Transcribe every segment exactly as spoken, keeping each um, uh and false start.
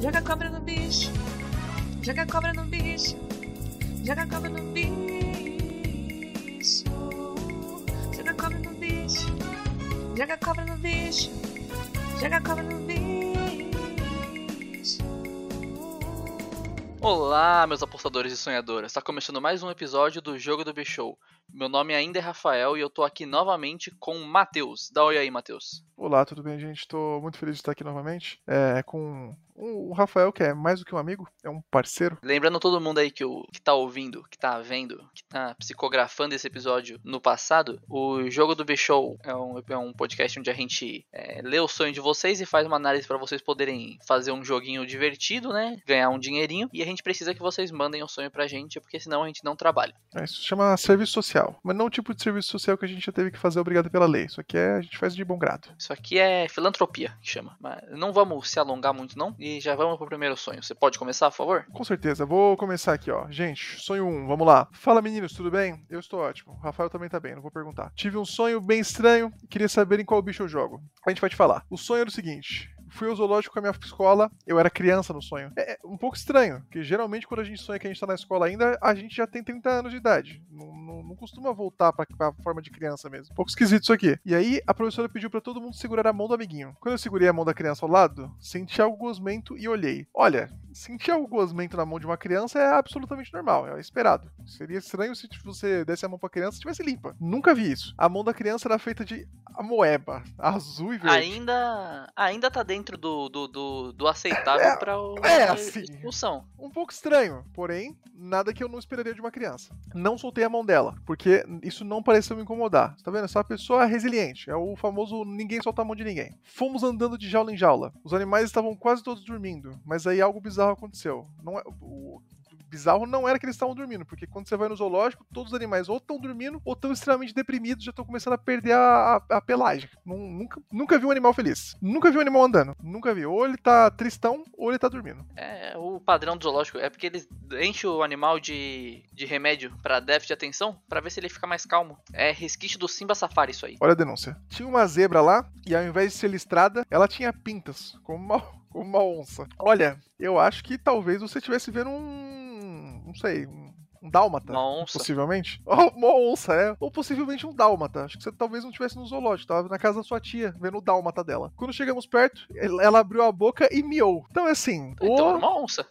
Joga a cobra no bicho. Joga a cobra no bicho. Joga a cobra no bicho. Joga a cobra no bicho. Joga a cobra no bicho. Joga a cobra no bicho. Olá, meus apostadores e sonhadoras. Está começando mais um episódio do Jogo do Bichão. Meu nome ainda é Rafael e eu tô aqui novamente com o Matheus. Dá um oi aí, Matheus. Olá, tudo bem, gente? Tô muito feliz de estar aqui novamente é, com o Rafael, que é mais do que um amigo, é um parceiro. Lembrando todo mundo aí que, o, que tá ouvindo, que tá vendo, que tá psicografando esse episódio no passado, o Jogo do Bichão é um, é um podcast onde a gente é, lê o sonho de vocês e faz uma análise pra vocês poderem fazer um joguinho divertido, né? Ganhar um dinheirinho. E a gente precisa que vocês mandem o sonho pra gente, porque senão a gente não trabalha. É, isso se chama serviço social. Mas não o tipo de serviço social que a gente já teve que fazer obrigado pela lei. Isso aqui é, a gente faz de bom grado. Isso aqui é filantropia, que chama. Mas não vamos se alongar muito, não. E já vamos pro primeiro sonho. Você pode começar, por favor? Com certeza. Vou começar aqui, ó. Gente, sonho um, vamos lá. Fala, meninos, tudo bem? Eu estou ótimo. O Rafael também tá bem, não vou perguntar. Tive um sonho bem estranho. Queria saber em qual bicho eu jogo. A gente vai te falar. O sonho era o seguinte... Fui ao zoológico com a minha escola, eu era criança no sonho. É um pouco estranho, porque geralmente quando a gente sonha que a gente tá na escola ainda, a gente já tem trinta anos de idade. Não, não, não costuma voltar pra, pra forma de criança mesmo. Um pouco esquisito isso aqui. E aí, a professora pediu pra todo mundo segurar a mão do amiguinho. Quando eu segurei a mão da criança ao lado, senti algo gosmento e olhei. Olha, sentir algo gosmento na mão de uma criança é absolutamente normal, é esperado. Seria estranho se você desse a mão pra criança e estivesse limpa. Nunca vi isso. A mão da criança era feita de amoeba, azul e verde. Ainda, ainda tá dentro. Dentro do, do, do, do aceitável é, pra o, é, a assim, expulsão. Um pouco estranho, porém, nada que eu não esperaria de uma criança. Não soltei a mão dela, porque isso não pareceu me incomodar. Tá vendo? Essa pessoa é resiliente. É o famoso ninguém solta a mão de ninguém. Fomos andando de jaula em jaula. Os animais estavam quase todos dormindo, mas aí algo bizarro aconteceu. Não é... O... bizarro não era que eles estavam dormindo, porque quando você vai no zoológico, todos os animais ou estão dormindo ou estão extremamente deprimidos, já estão começando a perder a, a, a pelagem. Nunca, nunca vi um animal feliz. Nunca vi um animal andando. Nunca vi. Ou ele tá tristão, ou ele tá dormindo. É, o padrão do zoológico é porque eles enchem o animal de, de remédio pra déficit de atenção, pra ver se ele fica mais calmo. É resquício do Simba Safari isso aí. Olha a denúncia. Tinha uma zebra lá, e ao invés de ser listrada, ela tinha pintas, como uma, como uma onça. Olha, eu acho que talvez você estivesse vendo um Não sei, um, um dálmata. Uma onça. Possivelmente. Oh, uma onça, é. Ou possivelmente um dálmata. Acho que você talvez não estivesse no zoológico. Tava na casa da sua tia, vendo o dálmata dela. Quando chegamos perto, ela abriu a boca e miou. Então é assim. Então o... era uma onça.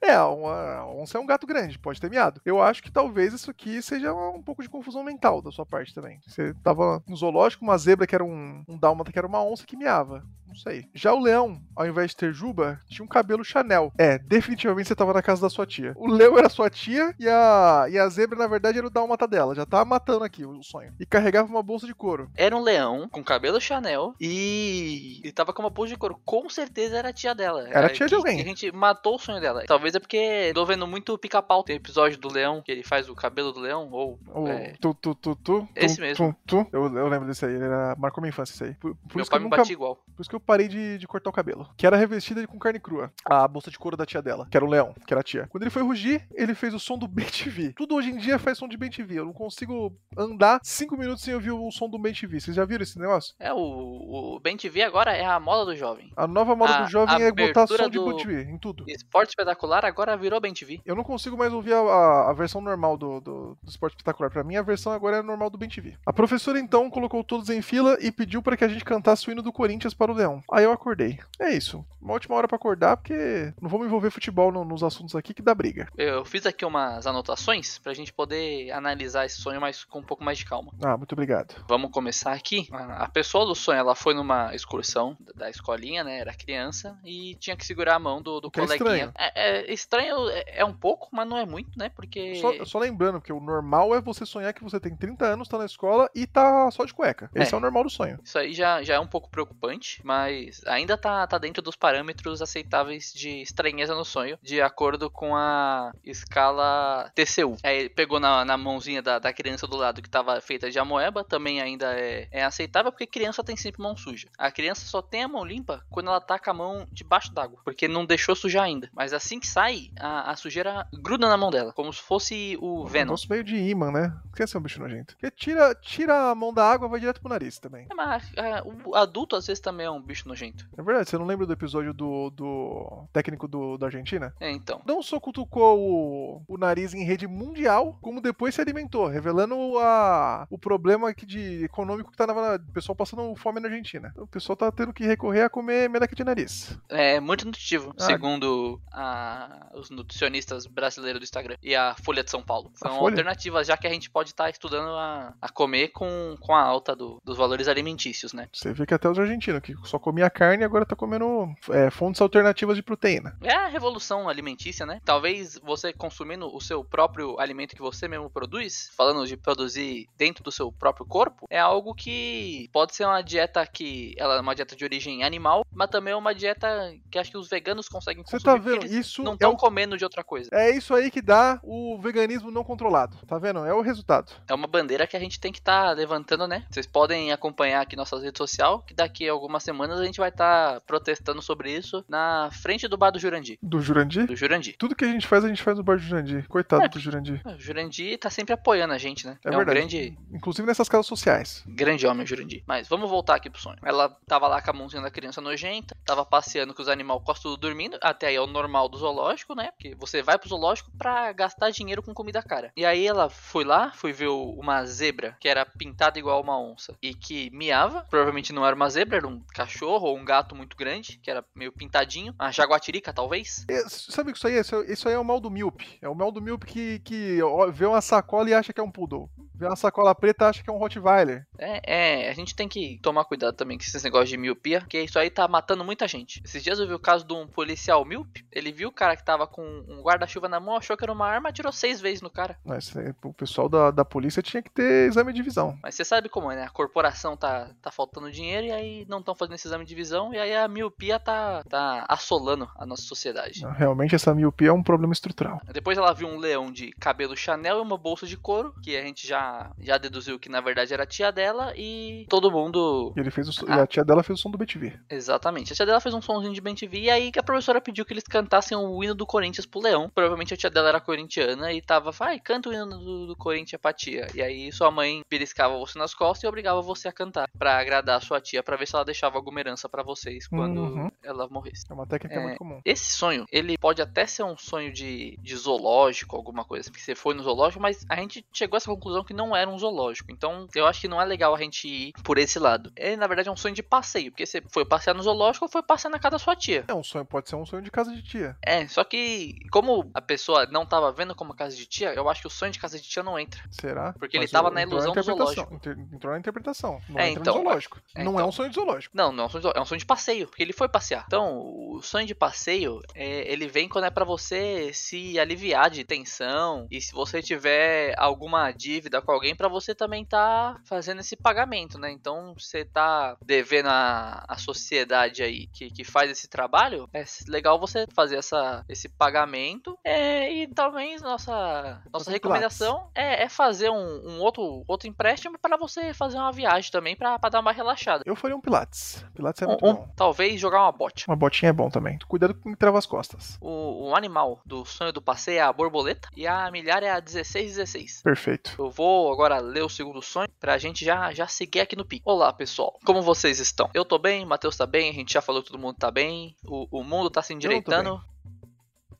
É, uma onça é um gato grande, pode ter miado. Eu acho que talvez isso aqui seja um pouco de confusão mental da sua parte também. Você tava no zoológico, uma zebra que era um, um dálmata, que era uma onça que miava. Não sei. Já o leão, ao invés de ter juba, tinha um cabelo Chanel. É, definitivamente você tava na casa da sua tia. O leão era sua tia e a, e a zebra, na verdade, era o dálmata dela. Já tava matando aqui o sonho. E carregava uma bolsa de couro. Era um leão com cabelo Chanel e... e tava com uma bolsa de couro. Com certeza era a tia dela. Era, era a tia que, de alguém. A gente matou o sonho dela. Talvez é porque tô vendo muito Pica-Pau. Tem episódio do leão, que ele faz o cabelo do leão, ou... Oh, é... Tu, tu, tu, tu. Esse tu, mesmo. Tu, tu. Eu, eu lembro desse aí. Ele era... marcou minha infância, isso aí. Por, por Meu isso pai me nunca... batia igual. Por isso que eu parei de, de cortar o cabelo. Que era revestida com carne crua. A bolsa de couro da tia dela. Que era o leão. Que era a tia. Quando ele foi rugir, ele fez o som do B T V. Tudo hoje em dia faz som de B T V. Eu não consigo andar cinco minutos sem ouvir o som do B T V. Vocês já viram esse negócio? É, o, o B T V agora é a moda do jovem. A nova moda a, do jovem é botar som do... de B T V em tudo. Esporte Espetacular agora virou B T V. Eu não consigo mais ouvir a, a, a versão normal do, do, do Esporte Espetacular. Pra mim, a versão agora é normal do B T V. A professora, então, colocou todos em fila e pediu pra que a gente cantasse o hino do Corinthians para o leão. Aí eu acordei. É isso. Uma ótima hora pra acordar, porque não vou me envolver futebol no, nos assuntos aqui que dá briga. Eu fiz aqui umas anotações pra gente poder analisar esse sonho mais, com um pouco mais de calma. Ah, muito obrigado. Vamos começar aqui. A pessoa do sonho, ela foi numa excursão da escolinha, né? Era criança e tinha que segurar a mão do, do coleguinha. É, é estranho, é, é um pouco, mas não é muito, né? Porque... Só, só lembrando que o normal é você sonhar que você tem trinta anos, tá na escola e tá só de cueca. Esse é, é o normal do sonho. Isso aí já, já é um pouco preocupante, mas ainda tá, tá dentro dos parâmetros aceitáveis de estranheza no sonho, de acordo com a escala T C U. Aí pegou na, na mãozinha da, da criança do lado que tava feita de amoeba, também ainda é, é aceitável, porque criança tem sempre mão suja. A criança só tem a mão limpa quando ela tá com a mão debaixo d'água, porque não deixou sujar ainda. Mas assim que sai, a, a sujeira gruda na mão dela, como se fosse o Venom. Nosso meio de imã, né? Esquece o bicho nojento. Porque tira, tira a mão da água, vai direto pro nariz também. É, mas a, o adulto às vezes também é um bicho bicho nojento. É verdade, você não lembra do episódio do, do técnico do, da Argentina? É, então. Não só cutucou o, o nariz em rede mundial, como depois se alimentou, revelando a, o problema que de, econômico que tá na, o pessoal passando fome na Argentina. O pessoal tá tendo que recorrer a comer meleca de nariz. É muito nutritivo, ah, segundo a, os nutricionistas brasileiros do Instagram e a Folha de São Paulo. São alternativas, já que a gente pode estar tá estudando a, a comer com, com a alta do, dos valores alimentícios, né? Você vê que até os argentinos, que só comia carne e agora tá comendo é, fontes alternativas de proteína. É a revolução alimentícia, né? Talvez você consumindo o seu próprio alimento que você mesmo produz, falando de produzir dentro do seu próprio corpo, é algo que pode ser uma dieta que ela é uma dieta de origem animal, mas também é uma dieta que acho que os veganos conseguem consumir. Você tá vendo? Isso não estão é o... comendo de outra coisa. É isso aí que dá o veganismo não controlado. Tá vendo? É o resultado. É uma bandeira que a gente tem que estar tá levantando, né? Vocês podem acompanhar aqui nossas redes sociais, que daqui a algumas semanas a gente vai estar tá protestando sobre isso na frente do bar do Jurandir. Do Jurandir? Do Jurandir. Tudo que a gente faz, a gente faz no bar do Jurandir. Coitado é, do Jurandir. O Jurandir tá sempre apoiando a gente, né? É, é verdade. Um grande... Inclusive nessas casas sociais. Grande homem, Jurandir. Mas vamos voltar aqui pro sonho. Ela tava lá com a mãozinha da criança nojenta, tava passeando com os animais quase tudo dormindo, até aí é o normal do zoológico, né? Porque você vai pro zoológico pra gastar dinheiro com comida cara. E aí ela foi lá, foi ver uma zebra que era pintada igual uma onça e que miava. Provavelmente não era uma zebra, era um cachorro ou um gato muito grande, que era meio pintadinho. A jaguatirica, talvez. É, sabe o que isso aí é? Isso, isso aí é o mal do míope. É o mal do míope que, que vê uma sacola e acha que é um poodle. Vê uma sacola preta e acha que é um Rottweiler. É, é, a gente tem que tomar cuidado também com esses negócios de miopia, porque isso aí tá matando muita gente. Esses dias eu vi o caso de um policial míope. Ele viu o cara que tava com um guarda-chuva na mão, achou que era uma arma, atirou seis vezes no cara. Mas o pessoal da, da polícia tinha que ter exame de visão. Mas você sabe como é, né? A corporação tá, tá faltando dinheiro e aí não estão fazendo esse exame de visão e aí a miopia tá, tá assolando a nossa sociedade. Não, realmente essa miopia é um problema estrutural. Depois ela viu um leão de cabelo Chanel e uma bolsa de couro, que a gente já, já deduziu que na verdade era a tia dela e todo mundo... Ele fez o... ah. A tia dela fez o som do B T V. Exatamente. A tia dela fez um somzinho de B T V e aí que a professora pediu que eles cantassem o hino do Corinthians pro leão. Provavelmente a tia dela era corintiana e tava, vai, canta o hino do, do Corinthians pra tia. E aí sua mãe beliscava você nas costas e obrigava você a cantar pra agradar a sua tia, pra ver se ela deixava alguma herança pra vocês quando uhum. ela morresse. É uma técnica é... muito comum. Esse sonho, ele pode até ser um sonho de, de zoológico, alguma coisa, porque você foi no zoológico, mas a gente chegou a essa conclusão que não era um zoológico. Então, eu acho que não é legal a gente ir por esse lado. É, na verdade, é um sonho de passeio, porque você foi passear no zoológico ou foi passear na casa da sua tia. É um sonho, pode ser um sonho de casa de tia. É, só que como a pessoa não tava vendo como casa de tia, eu acho que o sonho de casa de tia não entra. Será? Porque mas ele tava na ilusão do zoológico. Entrou na interpretação. Não é, entra então, no zoológico. É, então, não é um sonho de zoológico. Não, não é um sonho de zoológico. É um sonho de passeio, porque ele foi passear. Então, o sonho de passeio, é, ele vem quando é pra você se aliviar de tensão e se você tiver alguma dívida com alguém, pra você também tá fazendo esse pagamento, né? Então, você tá devendo a, a sociedade aí que, que faz esse trabalho, é legal você fazer essa, esse pagamento. É, e talvez nossa, nossa recomendação é, é fazer um, um outro, outro empréstimo para você fazer uma viagem também, para dar uma relaxada. Eu faria um Pilates. Pilates é um, muito um, bom. Talvez jogar uma bote. Uma botinha é bom também. Cuidado com que trava as costas. O, o animal do sonho do passeio é a borboleta e a milhar é a dezesseis dezesseis. Perfeito. Eu vou agora ler o segundo sonho pra gente já, já seguir aqui no pico. Olá, pessoal. Como vocês estão? Eu tô bem, Matheus tá bem, a gente já falou que todo mundo tá bem, o, o mundo tá se endireitando.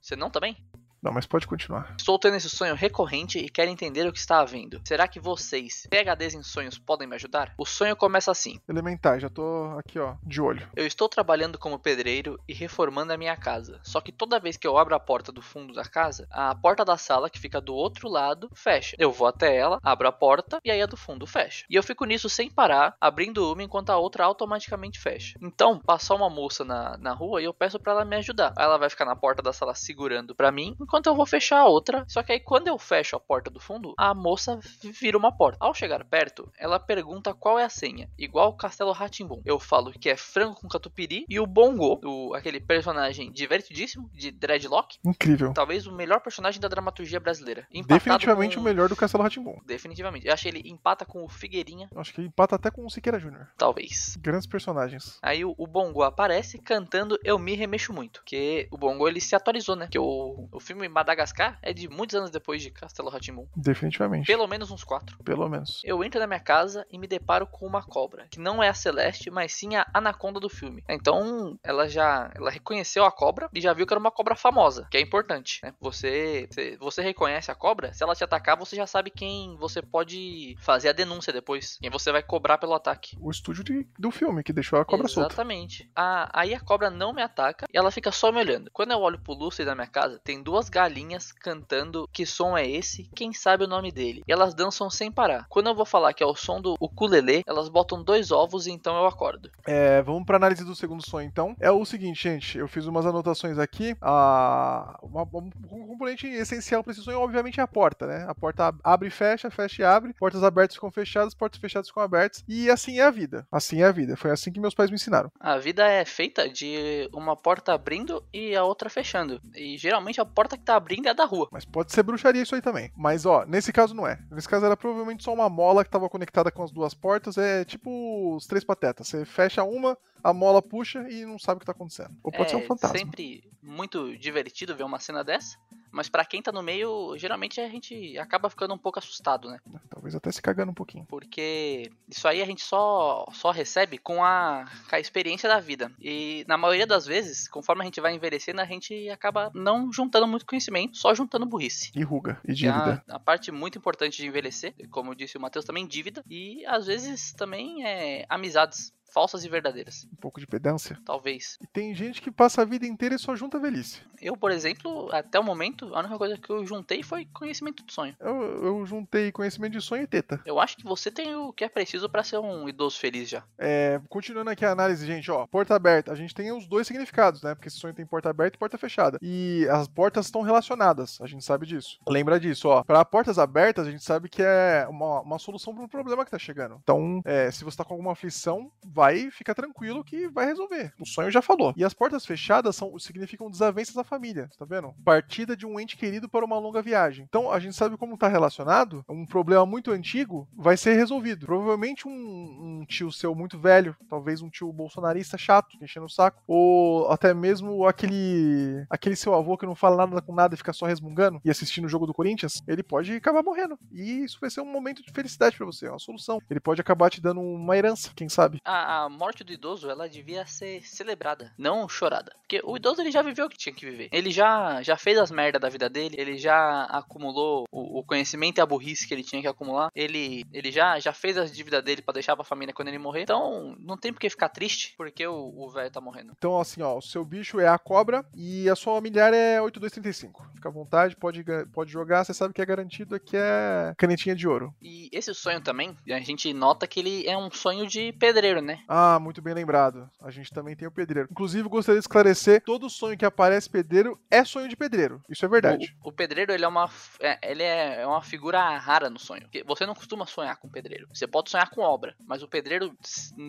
Você não tá bem? Não, mas pode continuar. Estou tendo esse sonho recorrente e quero entender o que está havendo. Será que vocês, P H Ds em sonhos, podem me ajudar? O sonho começa assim. Elementar, já tô aqui, ó, de olho. Eu estou trabalhando como pedreiro e reformando a minha casa. Só que toda vez que eu abro a porta do fundo da casa, a porta da sala, que fica do outro lado, fecha. Eu vou até ela, abro a porta e aí a do fundo fecha. E eu fico nisso sem parar, abrindo uma enquanto a outra automaticamente fecha. Então, passar uma moça na, na rua e eu peço pra ela me ajudar. Ela vai ficar na porta da sala segurando pra mim, enquanto eu vou fechar a outra. Só que aí quando eu fecho a porta do fundo, a moça vira uma porta. Ao chegar perto, ela pergunta qual é a senha, igual o Castelo Rá-Tim-Bum. Eu falo que é frango com catupiry e o Bongo, o, aquele personagem divertidíssimo de Dreadlock. Incrível. Talvez o melhor personagem da dramaturgia brasileira. Definitivamente com... o melhor do Castelo Rá-Tim-Bum. Definitivamente. Eu acho que ele empata com o Figueirinha. Eu acho que ele empata até com o Siqueira Júnior. Talvez. Grandes personagens. Aí o, o Bongo aparece cantando Eu Me Remexo Muito, que o Bongo ele se atualizou, né? Que o, o filme filme Madagascar é de muitos anos depois de Castelo Rá-Tim-Bum. Definitivamente. Pelo menos uns quatro. Pelo menos. Eu entro na minha casa e me deparo com uma cobra, que não é a Celeste, mas sim a Anaconda do filme. Então, ela já ela reconheceu a cobra e já viu que era uma cobra famosa, que é importante, né? Você, você, você reconhece a cobra, se ela te atacar, você já sabe quem você pode fazer a denúncia depois, quem você vai cobrar pelo ataque. O estúdio de, do filme, que deixou a cobra solta. Exatamente. A, aí a cobra não me ataca e ela fica só me olhando. Quando eu olho pro lustre da minha casa, tem duas galinhas cantando que som é esse, quem sabe o nome dele. E elas dançam sem parar. Quando eu vou falar que é o som do ukulele, elas botam dois ovos e então eu acordo. É, vamos pra análise do segundo sonho então. É o seguinte, gente, eu fiz umas anotações aqui. A, uma, um componente essencial pra esse sonho, obviamente, é a porta, né? A porta abre e fecha, fecha e abre. Portas abertas com fechadas, portas fechadas com abertas. E assim é a vida. Assim é a vida. Foi assim que meus pais me ensinaram. A vida é feita de uma porta abrindo e a outra fechando. E geralmente a porta que tá abrindo é a da rua. Mas pode ser bruxaria isso aí também. Mas ó, nesse caso não é. Nesse caso era provavelmente só uma mola que tava conectada com as duas portas. É tipo os três patetas. Você fecha uma, a mola puxa e não sabe o que tá acontecendo. Ou pode é ser um fantasma. É sempre muito divertido ver uma cena dessa. Mas pra quem tá no meio, geralmente a gente acaba ficando um pouco assustado, né? Talvez até se cagando um pouquinho. Porque isso aí a gente só, só recebe com a, com a experiência da vida. E na maioria das vezes, conforme a gente vai envelhecendo, a gente acaba não juntando muito conhecimento, só juntando burrice. E ruga, e dívida. A, a parte muito importante de envelhecer, como disse o Matheus, também dívida. E às vezes também é amizades. Falsas e verdadeiras. Um pouco de pedância? Talvez. E tem gente que passa a vida inteira e só junta velhice. Eu, por exemplo, até o momento, a única coisa que eu juntei foi conhecimento de sonho. Eu, eu juntei conhecimento de sonho e teta. Eu acho que você tem o que é preciso pra ser um idoso feliz já. É, continuando aqui a análise, gente, ó. Porta aberta. A gente tem os dois significados, né? Porque esse sonho tem porta aberta e porta fechada. E as portas estão relacionadas. A gente sabe disso. Lembra disso, ó. Pra portas abertas, a gente sabe que é uma, uma solução pra um problema que tá chegando. Então, é, se você tá com alguma aflição, vai. Aí fica tranquilo que vai resolver. O sonho já falou. E as portas fechadas são, significam desavenças da família, tá vendo? Partida de um ente querido para uma longa viagem. Então, a gente sabe como tá relacionado. Um problema muito antigo vai ser resolvido. Provavelmente um, um tio seu muito velho, talvez um tio bolsonarista chato, enchendo o saco, ou até mesmo aquele aquele seu avô que não fala nada com nada e fica só resmungando e assistindo o jogo do Corinthians, ele pode acabar morrendo. E isso vai ser um momento de felicidade para você, uma solução. Ele pode acabar te dando uma herança, quem sabe? Ah, a morte do idoso, ela devia ser celebrada, não chorada. Porque o idoso, ele já viveu o que tinha que viver. Ele já, já fez as merdas da vida dele, ele já acumulou o, o conhecimento e a burrice que ele tinha que acumular, ele, ele já, já fez as dívidas dele pra deixar pra família quando ele morrer. Então, não tem por que ficar triste, porque o velho tá morrendo. Então, assim, ó, o seu bicho é a cobra e a sua milhar é oito dois três cinco. Fica à vontade, pode, pode jogar, você sabe que é garantido, aqui é canetinha de ouro. E esse sonho também, a gente nota que ele é um sonho de pedreiro, né? Ah, muito bem lembrado. A gente também tem o pedreiro. Inclusive, gostaria de esclarecer, todo sonho que aparece pedreiro é sonho de pedreiro. Isso é verdade. O, o pedreiro, ele é uma é, ele é uma figura rara no sonho. Você não costuma sonhar com pedreiro. Você pode sonhar com obra, mas o pedreiro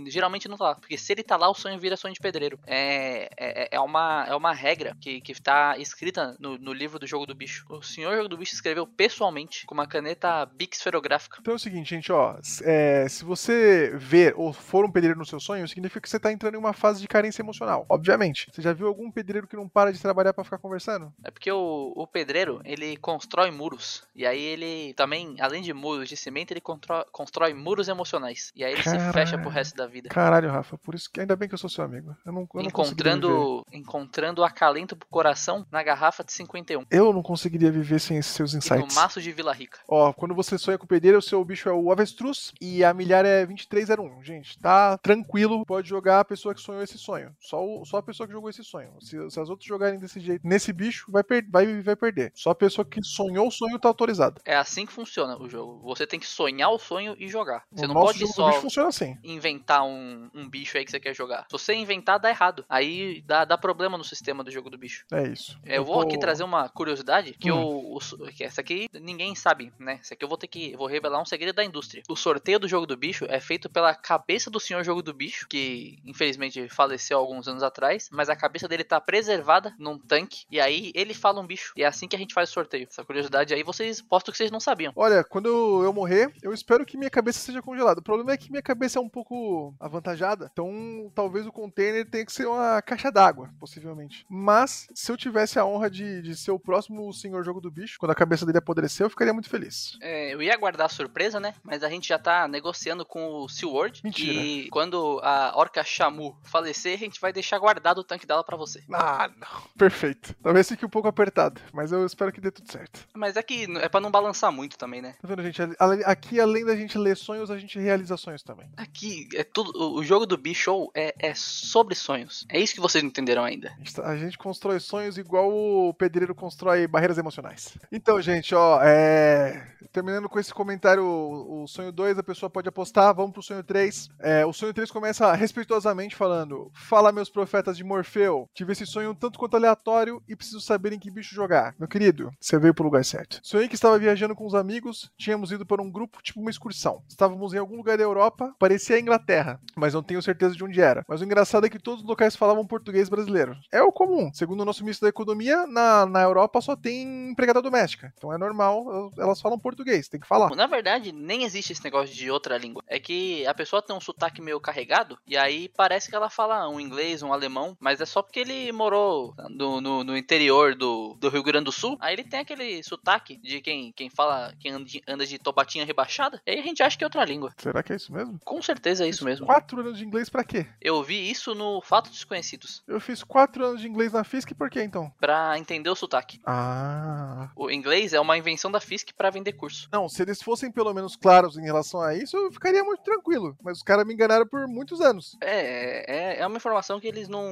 geralmente não tá lá. Porque se ele tá lá, o sonho vira sonho de pedreiro. É, é, é, uma, é uma regra que, que tá escrita no, no livro do Jogo do Bicho. O senhor Jogo do Bicho escreveu pessoalmente com uma caneta bic esferográfica. Então é o seguinte, gente, ó. É, se você ver ou for um pedreiro no seu sonho, significa que você tá entrando em uma fase de carência emocional, obviamente. Você já viu algum pedreiro que não para de trabalhar pra ficar conversando? É porque o, o pedreiro, ele constrói muros, e aí ele também, além de muros de cimento, ele contro, constrói muros emocionais, e aí ele caralho, se fecha pro resto da vida. Caralho, Rafa, por isso que ainda bem que eu sou seu amigo. Eu não, eu encontrando, não conseguiria encontrando acalento pro coração na garrafa de cinquenta e um. Eu não conseguiria viver sem esses seus insights. E no maço de Vila Rica. Ó, quando você sonha com o pedreiro, o seu bicho é o avestruz, e a milhar é vinte e três zero um, gente, tá? Tranquilo, pode jogar a pessoa que sonhou esse sonho. Só, o, só a pessoa que jogou esse sonho. Se, se as outras jogarem desse jeito, nesse bicho, vai, per, vai, vai perder. Só a pessoa que sonhou o sonho tá autorizada. É assim que funciona o jogo. Você tem que sonhar o sonho e jogar. Você o não pode só funciona assim. Inventar um, um bicho aí que você quer jogar. Se você inventar, dá errado. Aí dá, dá problema no sistema do Jogo do Bicho. É isso. É, eu, eu vou tô... aqui trazer uma curiosidade que hum. eu, eu, essa aqui ninguém sabe, né? Essa aqui eu vou ter que vou revelar um segredo da indústria. O sorteio do Jogo do Bicho é feito pela cabeça do senhor Jogo Jogo do Bicho, que infelizmente faleceu alguns anos atrás, mas a cabeça dele tá preservada num tanque, e aí ele fala um bicho, e é assim que a gente faz o sorteio. Essa curiosidade aí, vocês, posto que vocês não sabiam. Olha, quando eu, eu morrer, eu espero que minha cabeça seja congelada. O problema é que minha cabeça é um pouco avantajada, então talvez o container tenha que ser uma caixa d'água, possivelmente. Mas, se eu tivesse a honra de, de ser o próximo senhor Jogo do Bicho, quando a cabeça dele apodreceu, eu ficaria muito feliz. É, eu ia aguardar a surpresa, né? Mas a gente já tá negociando com o SeaWorld. Mentira. E quando a orca Shamu falecer, a gente vai deixar guardado o tanque dela pra você. Ah, não. Perfeito. Talvez fique um pouco apertado, mas eu espero que dê tudo certo. Mas é que é pra não balançar muito também, né? Tá vendo, gente? Aqui, além da gente ler sonhos, a gente realiza sonhos também. Aqui, é tudo. O Jogo do Bicho é, é sobre sonhos. É isso que vocês não entenderam ainda. A gente, a gente constrói sonhos igual o pedreiro constrói barreiras emocionais. Então, gente, ó, é... terminando com esse comentário, o sonho dois, a pessoa pode apostar. Vamos pro sonho três. É, o sonho três começa respeitosamente falando: fala, meus profetas de Morfeu, tive esse sonho um tanto quanto aleatório e preciso saber em que bicho jogar. Meu querido, você veio pro lugar certo. Sonhei que estava viajando com os amigos, tínhamos ido para um grupo, tipo uma excursão. Estávamos em algum lugar da Europa, parecia a Inglaterra, mas não tenho certeza de onde era. Mas o engraçado é que todos os locais falavam português brasileiro. É o comum. Segundo o nosso ministro da Economia, na, na Europa só tem empregada doméstica. Então é normal, elas falam português, tem que falar. Na verdade, nem existe esse negócio de outra língua. É que a pessoa tem um sotaque meio carregado, e aí parece que ela fala um inglês, um alemão, mas é só porque ele morou no, no, no interior do, do Rio Grande do Sul, aí ele tem aquele sotaque de quem, quem fala, quem anda de tobatinha rebaixada, e aí a gente acha que é outra língua. Será que é isso mesmo? Com certeza é isso Fiz mesmo. Quatro anos de inglês pra quê? Eu vi isso no Fatos Desconhecidos. Eu fiz quatro anos de inglês na F I S C, por quê então? Pra entender o sotaque. Ah. O inglês é uma invenção da F I S C pra vender curso. Não, se eles fossem pelo menos claros em relação a isso, eu ficaria muito tranquilo, mas os caras me enganaram por muitos anos. É, é, é uma informação que eles não,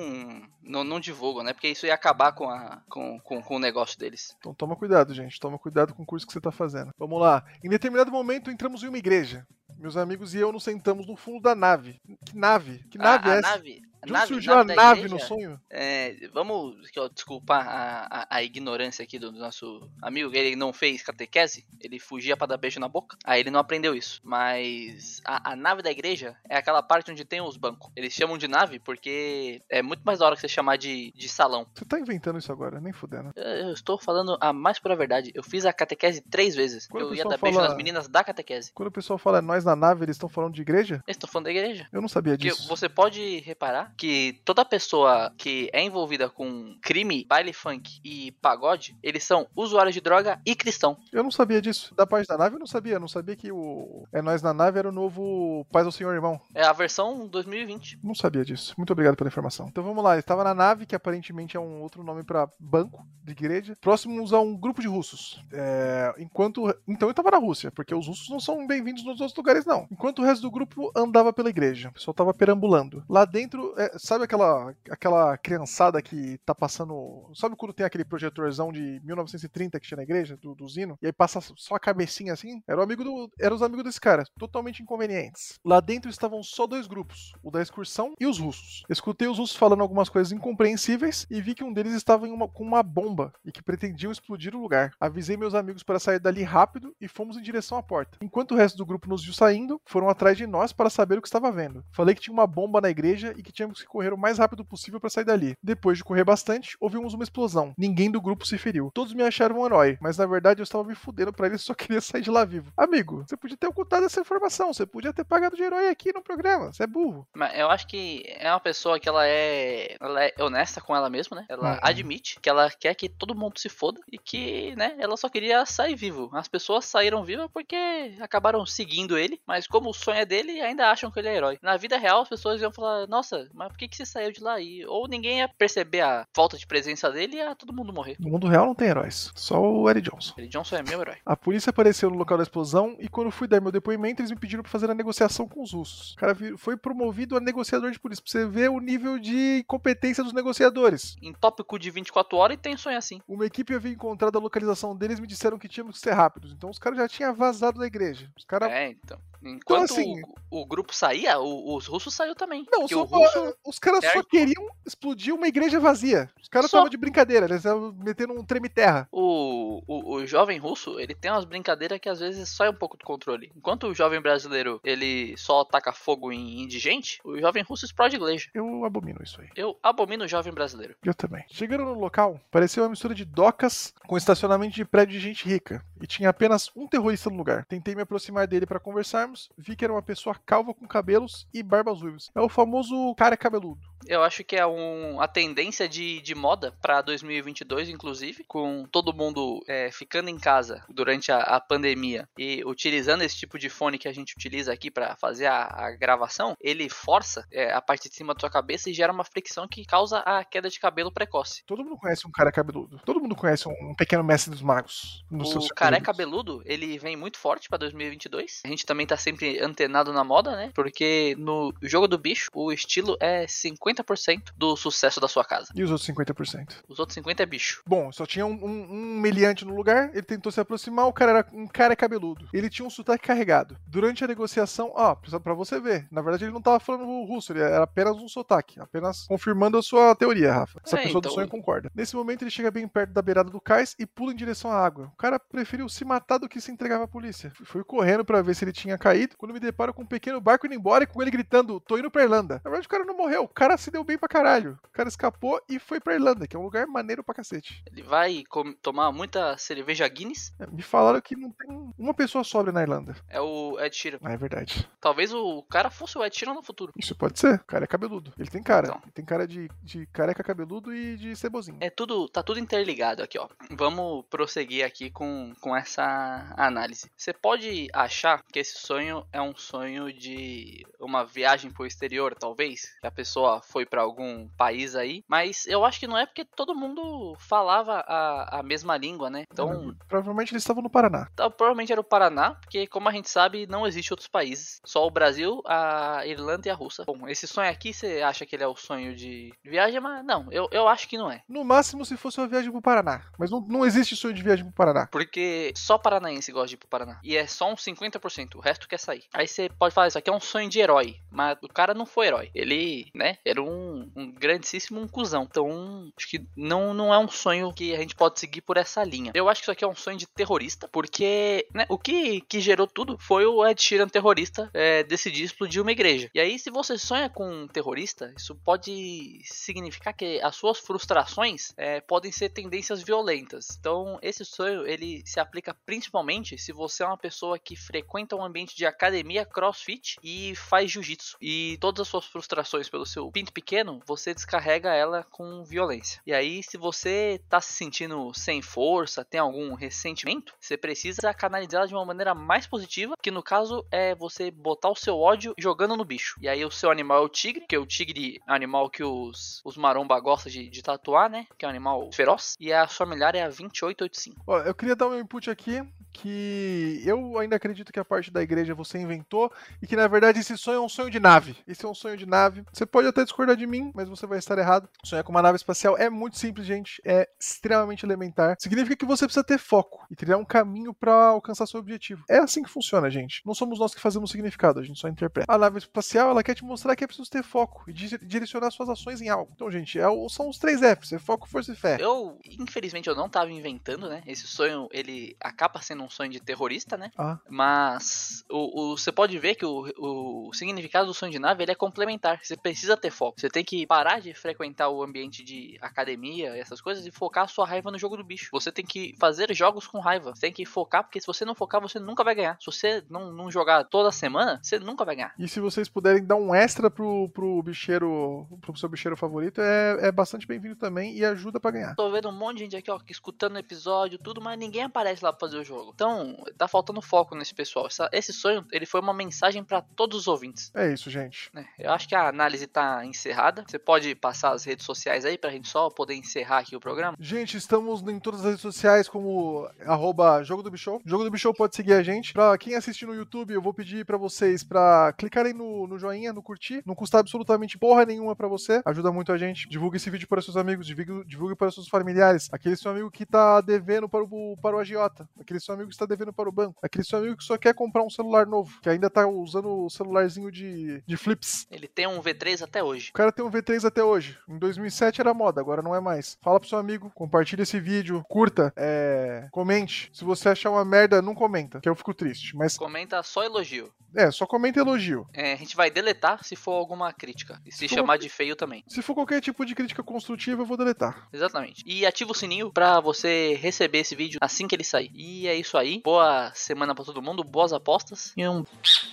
não, não divulgam, né? Porque isso ia acabar com, a, com, com, com o negócio deles. Então toma cuidado, gente. Toma cuidado com o curso que você tá fazendo. Vamos lá. Em determinado momento, entramos em uma igreja. Meus amigos e eu nos sentamos no fundo da nave. Que nave? Que nave a, é a essa? Nave. De onde surgiu a nave no sonho? É, vamos desculpar a, a, a ignorância aqui do, do nosso amigo. Ele não fez catequese, ele fugia pra dar beijo na boca. Aí ele não aprendeu isso. Mas a, a nave da igreja é aquela parte onde tem os bancos. Eles chamam de nave porque é muito mais da hora que você chamar de, de salão. Você tá inventando isso agora, nem fudendo. Eu, eu estou falando a mais pura verdade. Eu fiz a catequese três vezes. Quando eu ia dar fala... beijo nas meninas da catequese. Quando o pessoal fala nós na nave, eles estão falando de igreja? Eles estão falando da igreja. Eu não sabia disso. Porque você pode reparar que toda pessoa que é envolvida com crime, baile funk e pagode, eles são usuários de droga e cristão. Eu não sabia disso. Da parte da nave eu não sabia. Eu não sabia que o É Nós na Nave era o novo Paz ao Senhor, Irmão. É a versão dois mil e vinte. Não sabia disso. Muito obrigado pela informação. Então vamos lá. Eu estava na nave, que aparentemente é um outro nome para banco de igreja, próximos a um grupo de russos. É... Enquanto... Então eu estava na Rússia, porque os russos não são bem-vindos nos outros lugares, não. Enquanto o resto do grupo andava pela igreja. O pessoal estava perambulando. Lá dentro... Sabe aquela, aquela criançada que tá passando... Sabe quando tem aquele projetorzão de mil novecentos e trinta que tinha na igreja, do, do Zino? E aí passa só a cabecinha assim? Era o amigo do, eram os amigos desse cara, totalmente inconvenientes. Lá dentro estavam só dois grupos, o da excursão e os russos. Escutei os russos falando algumas coisas incompreensíveis e vi que um deles estava em uma, com uma bomba e que pretendiam explodir o lugar. Avisei meus amigos para sair dali rápido e fomos em direção à porta. Enquanto o resto do grupo nos viu saindo, foram atrás de nós para saber o que estava vendo. Falei que tinha uma bomba na igreja e que tínhamos que correr o mais rápido possível para sair dali. Depois de correr bastante, ouvimos uma explosão. Ninguém do grupo se feriu. Todos me acharam um herói, mas na verdade eu estava me fudendo pra eles e só queria sair de lá vivo. Amigo, você podia ter ocultado essa informação, você podia ter pagado de herói aqui no programa, você é burro. Mas eu acho que é uma pessoa que ela é, ela é honesta com ela mesma, né? Ela uhum. admite que ela quer que todo mundo se foda e que, né, ela só queria sair vivo. As pessoas saíram vivas porque acabaram seguindo ele, mas como o sonho é dele, ainda acham que ele é herói. Na vida real, as pessoas iam falar, nossa, mas por que, que você saiu de lá? E, ou ninguém ia perceber a falta de presença dele e ia todo mundo morrer. No mundo real não tem heróis. Só o L. Johnson. L. Johnson é meu herói. A polícia apareceu no local da explosão e quando eu fui dar meu depoimento, eles me pediram pra fazer a negociação com os russos. O cara foi promovido a negociador de polícia. Pra você ver o nível de competência dos negociadores. Em tópico de vinte e quatro horas e tem sonho assim. Uma equipe havia encontrado a localização deles e me disseram que tínhamos que ser rápidos. Então os caras já tinham vazado da igreja. Os caras... É, então... Enquanto então, assim, o, o grupo saía, o, os russos saíram também. Não, só o russo... os caras só queriam explodir uma igreja vazia. Os caras estavam de brincadeira, eles estavam metendo um treme-terra. O, o, o jovem russo, ele tem umas brincadeiras que às vezes sai um pouco do controle. Enquanto o jovem brasileiro, ele só taca fogo em indigente, o jovem russo explode igreja. Eu abomino isso aí. Eu abomino o jovem brasileiro. Eu também. Chegando no local, pareceu uma mistura de docas com estacionamento de prédio de gente rica. E tinha apenas um terrorista no lugar. Tentei me aproximar dele pra conversarmos. Vi que era uma pessoa calva com cabelos e barbas ruivas. É o famoso cara cabeludo. Eu acho que é um, a tendência de, de moda pra dois mil e vinte e dois, inclusive, com todo mundo é, ficando em casa durante a, a pandemia e utilizando esse tipo de fone que a gente utiliza aqui pra fazer a, a gravação. Ele força é, a parte de cima da sua cabeça e gera uma fricção que causa a queda de cabelo precoce. Todo mundo conhece um cara cabeludo. Todo mundo conhece um, um pequeno mestre dos magos. O cara cabeludo, ele vem muito forte pra dois mil e vinte e dois. A gente também tá sempre antenado na moda, né? Porque no Jogo do Bicho, o estilo é cinquenta por cento do sucesso da sua casa. E os outros cinquenta por cento? Os outros cinquenta por cento é bicho. Bom, só tinha um, um, um meliante no lugar, ele tentou se aproximar, o cara era um cara cabeludo. Ele tinha um sotaque carregado. Durante a negociação, ó, pra você ver, na verdade ele não tava falando russo, ele era apenas um sotaque, apenas confirmando a sua teoria, Rafa. Essa é, pessoa então... do sonho concorda. Nesse momento ele chega bem perto da beirada do cais e pula em direção à água. O cara preferiu se matar do que se entregar pra polícia. Fui correndo pra ver se ele tinha caído. Quando me deparo com um pequeno barco indo embora e com ele gritando, tô indo pra Irlanda. Na verdade o cara não morreu, o cara se deu bem pra caralho. O cara escapou e foi pra Irlanda, que é um lugar maneiro pra cacete. Ele vai tomar muita cerveja Guinness? É, me falaram que não tem uma pessoa sóbria na Irlanda. É o Ed Sheeran. Ah, é verdade. Talvez o cara fosse o Ed Sheeran no futuro. Isso pode ser, o cara é cabeludo. Ele tem cara, então. Ele tem cara de, de careca cabeludo e de cebozinho. É tudo, tá tudo interligado aqui, ó. Vamos prosseguir aqui com, com essa análise. Você pode achar que esse sonho é um sonho de uma viagem pro exterior, talvez, que a pessoa foi pra algum país aí, mas eu acho que não é porque todo mundo falava a, a mesma língua, né? Então... provavelmente eles estavam no Paraná. Então, provavelmente era o Paraná, porque como a gente sabe, não existe outros países, só o Brasil, a Irlanda e a Rússia. Bom, esse sonho aqui, você acha que ele é o sonho de viagem, mas não, eu, eu acho que não é. No máximo se fosse uma viagem pro Paraná, mas não, não existe sonho de viagem pro Paraná. Porque só paranaense gosta de ir pro Paraná, e é só uns cinquenta por cento, o resto que quer sair. Aí você pode falar, isso aqui é um sonho de herói, mas o cara não foi herói. Ele, né, era um, um grandíssimo um cuzão. Então, um, acho que não, não é um sonho que a gente pode seguir por essa linha. Eu acho que isso aqui é um sonho de terrorista, porque, né, o que, que gerou tudo foi o Ed Sheeran terrorista é, decidir explodir uma igreja. E aí, se você sonha com um terrorista, isso pode significar que as suas frustrações é, podem ser tendências violentas. Então, esse sonho, ele se aplica principalmente se você é uma pessoa que frequenta um ambiente de de academia, crossfit e faz jiu-jitsu. E todas as suas frustrações pelo seu pinto pequeno, você descarrega ela com violência. E aí, se você tá se sentindo sem força, tem algum ressentimento, você precisa canalizar ela de uma maneira mais positiva, que no caso é você botar o seu ódio jogando no bicho. E aí o seu animal é o tigre, que é o tigre animal que os, os maromba gostam de, de tatuar, né? Que é um animal feroz. E a sua milhar é a vinte e oito oitenta e cinco. Ó, eu queria dar um input aqui, que eu ainda acredito que a parte da igreja você inventou, e que na verdade esse sonho é um sonho de nave, esse é um sonho de nave. Você pode até discordar de mim, mas você vai estar errado. Sonhar com uma nave espacial é muito simples, gente, é extremamente elementar, significa que você precisa ter foco e trilhar um caminho pra alcançar seu objetivo. É assim que funciona, gente, não somos nós que fazemos significado, a gente só interpreta. A nave espacial, ela quer te mostrar que é preciso ter foco e direcionar suas ações em algo. Então, gente, é o, são os três F's, é foco, força e fé. Eu, infelizmente, eu não tava inventando, né, esse sonho, ele acaba sendo um sonho de terrorista, né, ah. mas... O O, você pode ver que o, o significado do sonho de nave, ele é complementar. Você precisa ter foco. Você tem que parar de frequentar o ambiente de academia e essas coisas e focar a sua raiva no jogo do bicho. Você tem que fazer jogos com raiva. Você tem que focar, porque se você não focar, você nunca vai ganhar. Se você não, não jogar toda semana, você nunca vai ganhar. E se vocês puderem dar um extra pro, pro bicheiro, pro seu bicheiro favorito, é, é bastante bem-vindo também e ajuda pra ganhar. Tô vendo um monte de gente aqui, ó, escutando o episódio, tudo, mas ninguém aparece lá pra fazer o jogo. Então, tá faltando foco nesse pessoal. Essa, esse sonho, ele foi uma mensagem pra todos os ouvintes. É isso, gente. É, eu acho que a análise tá encerrada. Você pode passar as redes sociais aí pra gente só poder encerrar aqui o programa? Gente, estamos em todas as redes sociais como arroba Jogo do Bichão. Jogo do Bichão pode seguir a gente. Pra quem assiste no YouTube, eu vou pedir pra vocês pra clicarem no, no joinha, no curtir. Não custa absolutamente porra nenhuma pra você. Ajuda muito a gente. Divulgue esse vídeo para seus amigos, divulgue, divulgue para seus familiares. Aquele seu amigo que tá devendo para o, para o agiota. idiota, aquele seu amigo que está devendo para o banco, aquele seu amigo que só quer comprar um celular novo, que ainda tá usando o celularzinho de, de flips. Ele tem um V três até hoje. O cara tem um V três até hoje. Em dois mil e sete era moda, agora não é mais. Fala pro seu amigo, compartilha esse vídeo, curta, é... comente. Se você achar uma merda, não comenta, que eu fico triste, mas... Comenta só elogio. É, só comenta elogio. É, a gente vai deletar se for alguma crítica. E se, se chamar for... de feio também. Se for qualquer tipo de crítica construtiva, eu vou deletar. Exatamente. E ativa o sininho pra você receber esse vídeo assim que ele sair. E é isso aí. Boa semana pra todo mundo, boas apostas e um...